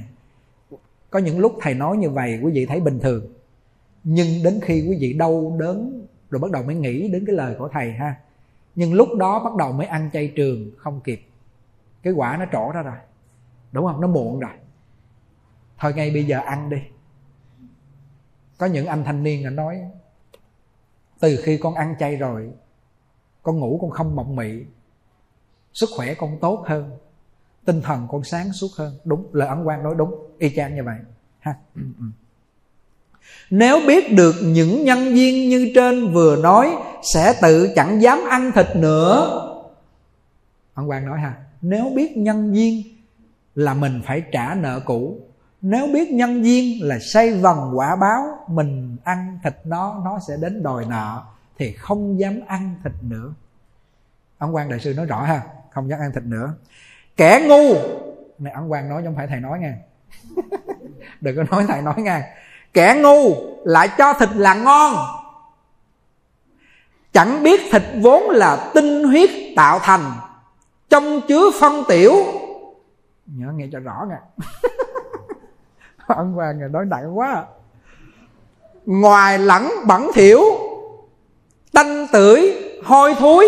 Có những lúc thầy nói như vậy quý vị thấy bình thường, nhưng đến khi quý vị đau đớn rồi bắt đầu mới nghĩ đến cái lời của thầy ha. Nhưng lúc đó bắt đầu mới ăn chay trường không kịp, cái quả nó trổ ra rồi, đúng không? Nó muộn rồi. Thôi ngay bây giờ ăn đi. Có những anh thanh niên anh nói, từ khi con ăn chay rồi, con ngủ con không mộng mị, sức khỏe con tốt hơn, tinh thần con sáng suốt hơn. Đúng, lời Ấn Quang nói đúng, y chang như vậy ha. Nếu biết được những nhân duyên như trên vừa nói sẽ tự chẳng dám ăn thịt nữa. Ấn Quang nói ha, nếu biết nhân duyên là mình phải trả nợ cũ, nếu biết nhân duyên là xây vần quả báo, mình ăn thịt nó sẽ đến đòi nợ thì không dám ăn thịt nữa. Ấn Quang đại sư nói rõ ha, không dám ăn thịt nữa. Kẻ ngu này, Ấn Quang nói chứ không phải thầy nói nghe. Đừng có nói thầy nói nghe. Kẻ ngu lại cho thịt là ngon, chẳng biết thịt vốn là tinh huyết tạo thành, trong chứa phân tiểu. Nhớ nghe cho rõ nghe. Ấn Quang này nói nặng quá. Ngoài lẫn bẩn thỉu, tanh tưởi hôi thối,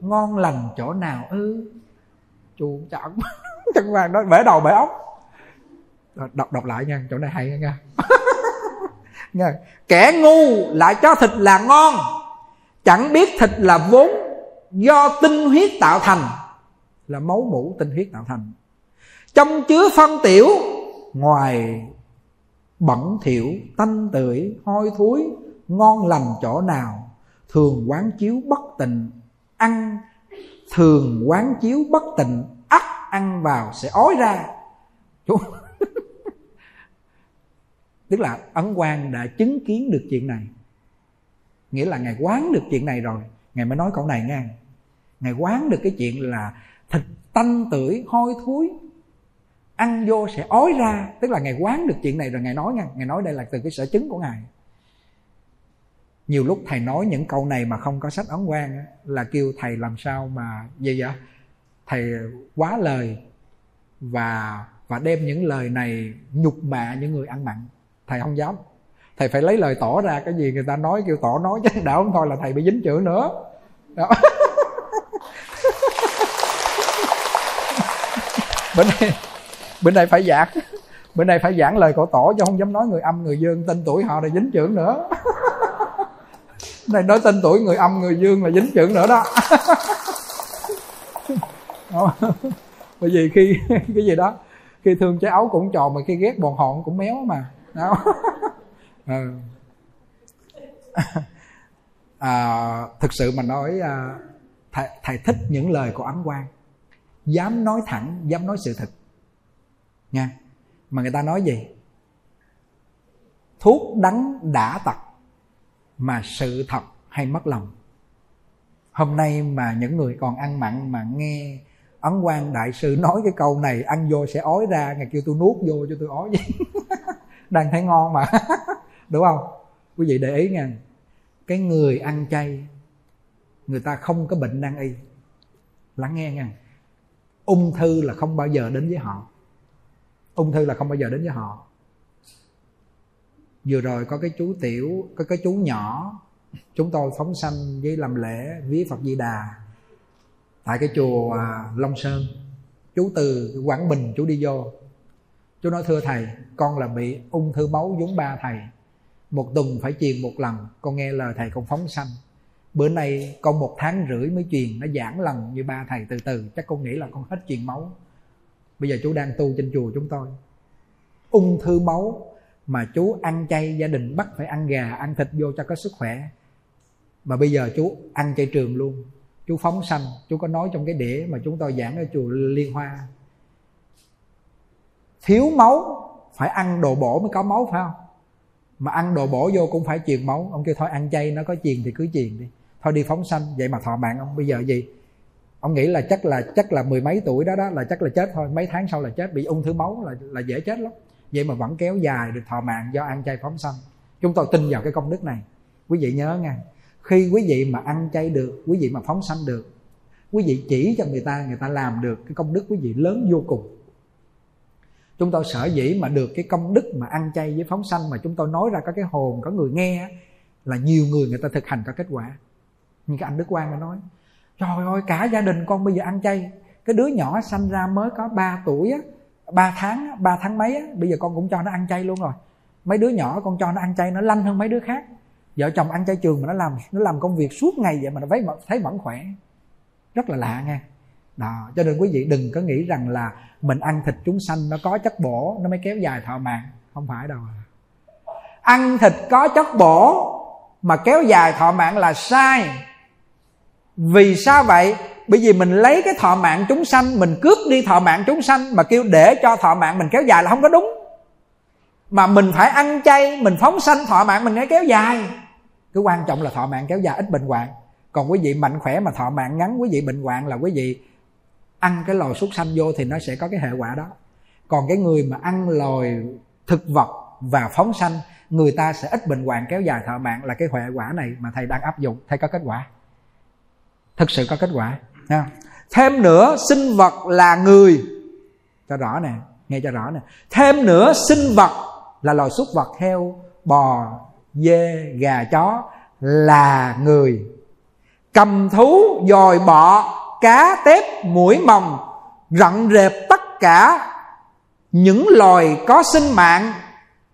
ngon lành chỗ nào ư? Chuồng chọn. Ấn Quang nói bể đầu bể óc. Đọc lại nha, chỗ này hay nha. Nha. Kẻ ngu lại cho thịt là ngon, chẳng biết thịt là vốn do tinh huyết tạo thành, là máu mủ tinh huyết tạo thành, trong chứa phân tiểu. Ngoài bẩn thỉu, tanh tưởi, hôi thối, ngon lành chỗ nào? Thường quán chiếu bất tịnh, ăn. Thường quán chiếu bất tịnh, ắt ăn vào sẽ ói ra. Tức là Ấn Quang đã chứng kiến được chuyện này, nghĩa là ngài quán được chuyện này rồi ngài mới nói câu này nghe. Ngài quán được cái chuyện là thịt tanh tưởi hôi thối, ăn vô sẽ ói ra. Tức là ngài quán được chuyện này rồi ngài nói nghe. Ngài nói đây là từ cái sở chứng của ngài. Nhiều lúc thầy nói những câu này mà không có sách Ấn Quang là kêu thầy làm sao mà gì vậy? Thầy quá lời và đem những lời này nhục mạ những người ăn mặn. Thầy không dám. Thầy phải lấy lời tỏ ra, cái gì người ta nói kêu tỏ nói chứ đạo không thôi là thầy bị dính chữ nữa. Đó. Bữa nay phải giảng. Bữa nay phải giảng lời của tổ chứ không dám nói người âm người dương, tên tuổi họ là dính chữ nữa. Này nói tên tuổi người âm người dương là dính chữ nữa đó. Bởi vì khi cái gì đó, khi thương trái ấu cũng tròn mà khi ghét bồn hòn cũng méo mà. Đó. Thực sự mà nói thầy thích những lời của Ấn Quang, dám nói thẳng, dám nói sự thật nha. Mà người ta nói gì? Thuốc đắng đã tật mà sự thật hay mất lòng. Hôm nay mà những người còn ăn mặn mà nghe Ấn Quang đại sư nói cái câu này, ăn vô sẽ ói ra, ngài kêu tôi nuốt vô cho tôi ói vậy. Đang thấy ngon mà. Đúng không? Quý vị để ý nha. Cái người ăn chay, người ta không có bệnh nan y. Lắng nghe nha. Ung thư là không bao giờ đến với họ. Ung thư là không bao giờ đến với họ. Vừa rồi có cái chú tiểu, có cái chú nhỏ, chúng tôi phóng sanh với làm lễ vía Phật Di Đà tại cái chùa Long Sơn. Chú từ Quảng Bình chú đi vô, chú nói thưa thầy, con là bị ung thư máu vốn ba thầy, một tuần phải truyền một lần, con nghe lời thầy con phóng sanh. Bữa nay con 1,5 tháng mới truyền, nó giãn lần như ba thầy từ từ, chắc con nghĩ là con hết truyền máu. Bây giờ chú đang tu trên chùa chúng tôi. Ung thư máu mà chú ăn chay, gia đình bắt phải ăn gà, ăn thịt vô cho có sức khỏe, mà bây giờ chú ăn chay trường luôn. chú phóng sanh, chú có nói trong cái đĩa mà chúng tôi giảng ở chùa Liên Hoa. Thiếu máu phải ăn đồ bổ mới có máu phải không? Mà ăn đồ bổ vô cũng phải truyền máu. Ông kêu thôi ăn chay nó có truyền thì cứ truyền đi, thôi đi phóng sanh. Vậy mà thọ mạng ông bây giờ gì? Ông nghĩ là chắc là mười mấy tuổi đó là chắc là chết thôi, mấy tháng sau là chết, bị ung thư máu là dễ chết lắm. Vậy mà vẫn kéo dài được thọ mạng do ăn chay phóng sanh. Chúng tôi tin vào cái công đức này. Quý vị nhớ nghe, khi quý vị mà ăn chay được, quý vị mà phóng sanh được, quý vị chỉ cho người ta làm được, cái công đức quý vị lớn vô cùng. Chúng tôi sở dĩ mà được cái công đức mà ăn chay với phóng sanh mà chúng tôi nói ra có cái hồn, có người nghe, là nhiều người ta thực hành có kết quả. Như cái anh Đức Quang đã nói, trời ơi cả gia đình con bây giờ ăn chay. Cái đứa nhỏ sanh ra mới có 3 tuổi á, 3 tháng mấy á, bây giờ con cũng cho nó ăn chay luôn rồi. Mấy đứa nhỏ con cho nó ăn chay nó lanh hơn mấy đứa khác. Vợ chồng ăn chay trường mà nó làm công việc suốt ngày vậy mà nó thấy vẫn khỏe. Rất là lạ nghe. Đó, cho nên quý vị đừng có nghĩ rằng là mình ăn thịt chúng sanh nó có chất bổ nó mới kéo dài thọ mạng. Không phải đâu. Ăn thịt có chất bổ mà kéo dài thọ mạng là sai. Vì sao vậy? Bởi vì mình lấy cái thọ mạng chúng sanh, mình cướp đi thọ mạng chúng sanh mà kêu để cho thọ mạng mình kéo dài là không có đúng. Mà mình phải ăn chay, mình phóng sanh thọ mạng mình mới kéo dài. Cái quan trọng là thọ mạng kéo dài ít bệnh hoạn. Còn quý vị mạnh khỏe mà thọ mạng ngắn, quý vị bệnh hoạn là quý vị ăn cái lòi súc sanh vô thì nó sẽ có cái hệ quả đó. Còn cái người mà ăn lòi thực vật và phóng sanh, người ta sẽ ít bệnh hoạn kéo dài thọ mạng, là cái hệ quả này mà thầy đang áp dụng. Thầy có kết quả, thực sự có kết quả. Thêm nữa, sinh vật là người, cho rõ nè, nghe cho rõ nè. Thêm nữa, sinh vật là loài súc vật, heo, bò, dê, gà, chó là người. Cầm thú, dòi bọ, cá, tép, muỗi mồng, rận rệp tất cả những loài có sinh mạng.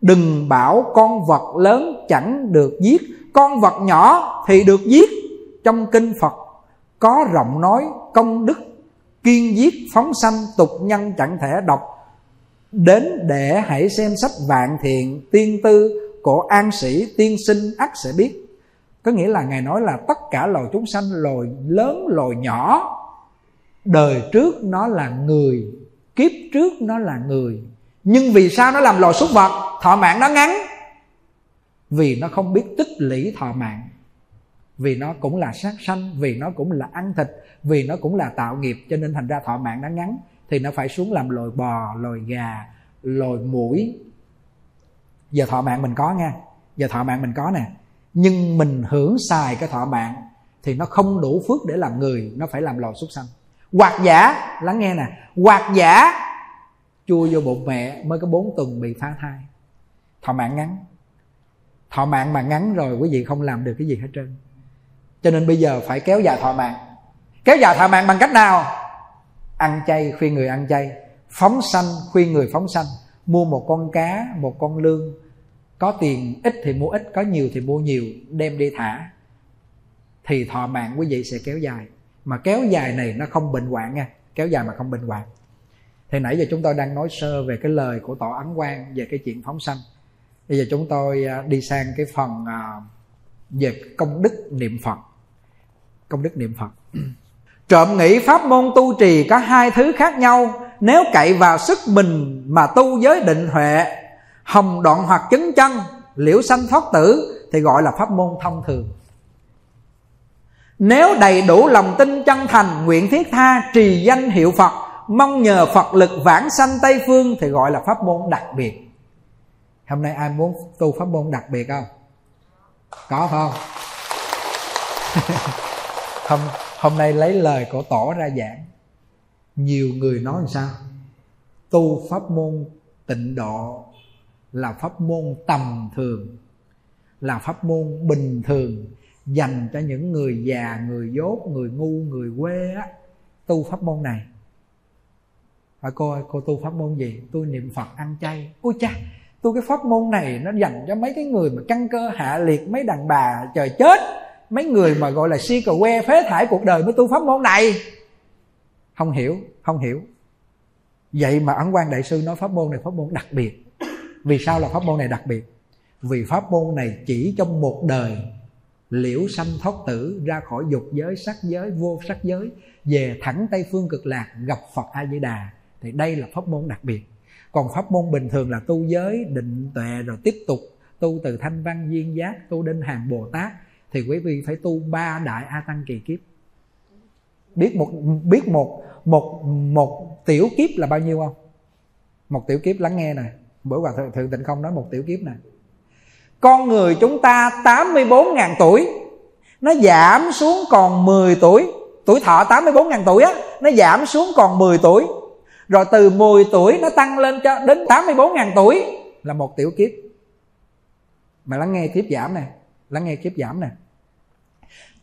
Đừng bảo con vật lớn chẳng được giết, con vật nhỏ thì được giết. Trong kinh Phật có rộng nói công đức kiên giết phóng sanh tục nhân chẳng thể đọc. Đến để hãy xem sách Vạn Thiện Tiên Tư của An Sĩ Tiên Sinh ắt sẽ biết. Có nghĩa là Ngài nói là tất cả loài chúng sanh, loài lớn loài nhỏ, đời trước nó là người, kiếp trước nó là người. Nhưng vì sao nó làm loài súc vật, thọ mạng nó ngắn? Vì nó không biết tích lũy thọ mạng. Vì nó cũng là sát sanh, vì nó cũng là ăn thịt, vì nó cũng là tạo nghiệp, cho nên thành ra thọ mạng nó ngắn. Thì nó phải xuống làm lồi bò, lồi gà, lồi muỗi. Giờ thọ mạng mình có nha, giờ thọ mạng mình có nè, nhưng mình hưởng xài cái thọ mạng thì nó không đủ phước để làm người, nó phải làm lò súc sanh. Hoặc giả, lắng nghe nè, hoặc giả chui vô bụng mẹ mới có 4 tuần bị phá thai. Thọ mạng ngắn. Thọ mạng mà ngắn rồi quý vị không làm được cái gì hết trơn. Cho nên bây giờ phải kéo dài thọ mạng. Kéo dài thọ mạng bằng cách nào? Ăn chay khuyên người ăn chay, phóng sanh khuyên người phóng sanh. Mua một con cá, một con lươn, có tiền ít thì mua ít, có nhiều thì mua nhiều, đem đi thả, thì thọ mạng quý vị sẽ kéo dài. Mà kéo dài này nó không bệnh hoạn nha, kéo dài mà không bệnh hoạn. Thì nãy giờ chúng tôi đang nói sơ về cái lời của Tổ Ấn Quang về cái chuyện phóng sanh. Bây giờ chúng tôi đi sang cái phần về công đức niệm Phật. Công đức niệm Phật. Trộm nghĩ pháp môn tu trì có hai thứ khác nhau. Nếu cậy vào sức mình mà tu giới định huệ, hồng đoạn hoặc chứng chân, liễu sanh thoát tử thì gọi là pháp môn thông thường. Nếu đầy đủ lòng tin chân thành, nguyện thiết tha, trì danh hiệu Phật, mong nhờ Phật lực vãng sanh Tây Phương thì gọi là pháp môn đặc biệt. Hôm nay ai muốn tu pháp môn đặc biệt không? Có không? Hôm nay lấy lời của Tổ ra giảng. Nhiều người nói làm sao? Tu pháp môn tịnh độ là pháp môn tầm thường, là pháp môn bình thường, dành cho những người già, người dốt, người ngu, người quê á, tu pháp môn này. Bà cô ơi, cô tu pháp môn gì? Tôi niệm Phật ăn chay. Ôi cha, tu cái pháp môn này nó dành cho mấy cái người mà căn cơ hạ liệt, mấy đàn bà trời chết, mấy người mà gọi là si cà que phế thải cuộc đời mới tu pháp môn này. Không hiểu, không hiểu. Vậy mà Ấn Quang Đại Sư nói pháp môn này pháp môn đặc biệt. Vì sao là pháp môn này đặc biệt? Vì pháp môn này chỉ trong một đời liễu sanh thoát tử, ra khỏi dục giới, sắc giới, vô sắc giới, về thẳng Tây Phương Cực Lạc, gặp Phật A Di Đà. Thì đây là pháp môn đặc biệt. Còn pháp môn bình thường là tu giới, định tuệ, rồi tiếp tục tu từ Thanh Văn Duyên Giác, tu đến hàng Bồ Tát, thì quý vị phải tu ba đại A Tăng kỳ kiếp. Biết một tiểu kiếp là bao nhiêu không? Một tiểu kiếp lắng nghe nè, bữa qua Thượng Tịnh Không nói một tiểu kiếp nè. Con người chúng ta 84.000 tuổi, nó giảm xuống còn 10 tuổi. Tuổi thọ 84.000 tuổi á, nó giảm xuống còn 10 tuổi. Rồi từ 10 tuổi nó tăng lên cho đến 84.000 tuổi là một tiểu kiếp. Mà lắng nghe kiếp giảm nè, lắng nghe kiếp giảm nè.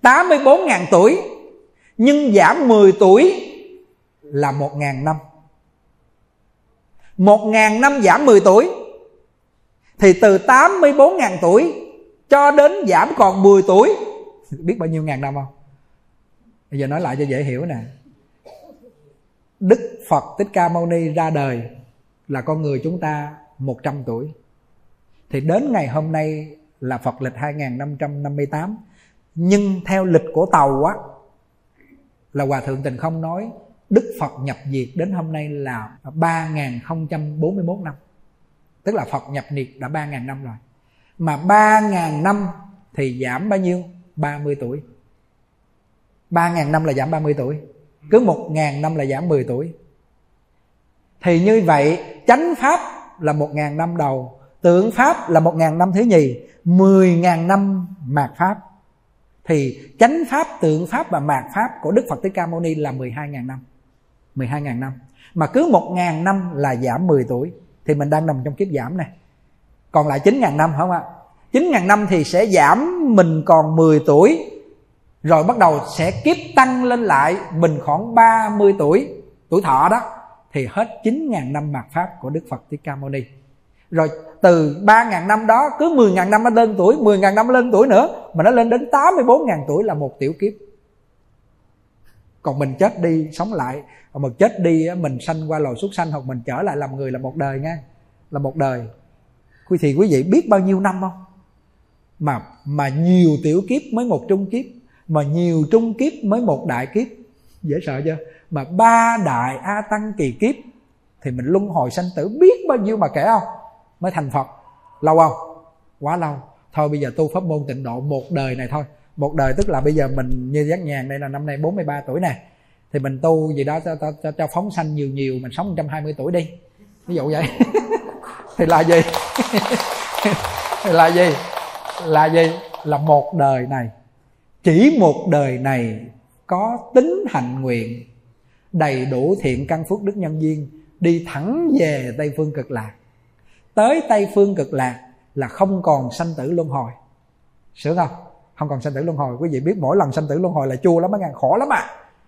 84.000 tuổi nhưng giảm 10 tuổi là 1.000 năm. 1.000 năm giảm 10 tuổi, thì từ 84.000 tuổi cho đến giảm còn 10 tuổi, biết bao nhiêu ngàn năm không? Bây giờ nói lại cho dễ hiểu nè. Đức Phật Thích Ca Mâu Ni ra đời là con người chúng ta 100 tuổi. Thì đến ngày hôm nay là Phật lịch 2558. Nhưng theo lịch của Tàu á, là Hòa Thượng Tịnh Không nói Đức Phật nhập diệt đến hôm nay là 3041 năm. Tức là Phật nhập niết đã 3.000 năm rồi. Mà 3.000 năm thì giảm bao nhiêu? 30 tuổi. 3.000 năm là giảm 30 tuổi. Cứ 1.000 năm là giảm 10 tuổi. Thì như vậy, chánh pháp là 1.000 năm đầu, tượng pháp là 1.000 năm thứ nhì, 10.000 năm mạt pháp. Thì chánh pháp, tượng pháp và mạt pháp của Đức Phật Thích Ca Mâu Ni là 12.000 năm. 12.000 năm. Mà cứ 1.000 năm là giảm 10 tuổi. Thì mình đang nằm trong kiếp giảm này. Còn lại 9.000 năm không ạ? 9.000 năm thì sẽ giảm mình còn 10 tuổi. Rồi bắt đầu sẽ kiếp tăng lên lại mình khoảng 30 tuổi. Tuổi thọ đó. Thì hết 9.000 năm mạt pháp của Đức Phật Thích Ca Mâu Ni. Rồi từ 3.000 năm đó, cứ 10.000 năm nó lên tuổi, 10.000 năm lên tuổi nữa, mà nó lên đến 84.000 tuổi là một tiểu kiếp. Còn mình chết đi sống lại, còn mình chết đi mình sanh qua loài súc sanh, hoặc mình trở lại làm người là một đời nha, là một đời. Thì quý vị biết bao nhiêu năm không? Mà nhiều tiểu kiếp mới một trung kiếp, mà nhiều trung kiếp mới một đại kiếp. Dễ sợ chưa? Mà ba đại A Tăng kỳ kiếp thì mình luân hồi sanh tử biết bao nhiêu mà kể không? Mới thành Phật. Lâu không? Quá lâu. Thôi bây giờ tu pháp môn tịnh độ một đời này thôi. Một đời tức là bây giờ mình như Giác Nhàn đây là năm nay 43 tuổi nè. Thì mình tu gì đó cho phóng sanh nhiều, mình sống 120 tuổi đi. Ví dụ vậy. Thì là gì? Là gì? Là một đời này. Chỉ một đời này có tính hạnh nguyện, đầy đủ thiện căn phước đức nhân duyên, đi thẳng về Tây Phương Cực Lạc. Tới Tây Phương Cực Lạc là không còn sanh tử luân hồi. Sướng không? Không còn sanh tử luân hồi. Quý vị biết mỗi lần sanh tử luân hồi là chua lắm, khổ lắm à.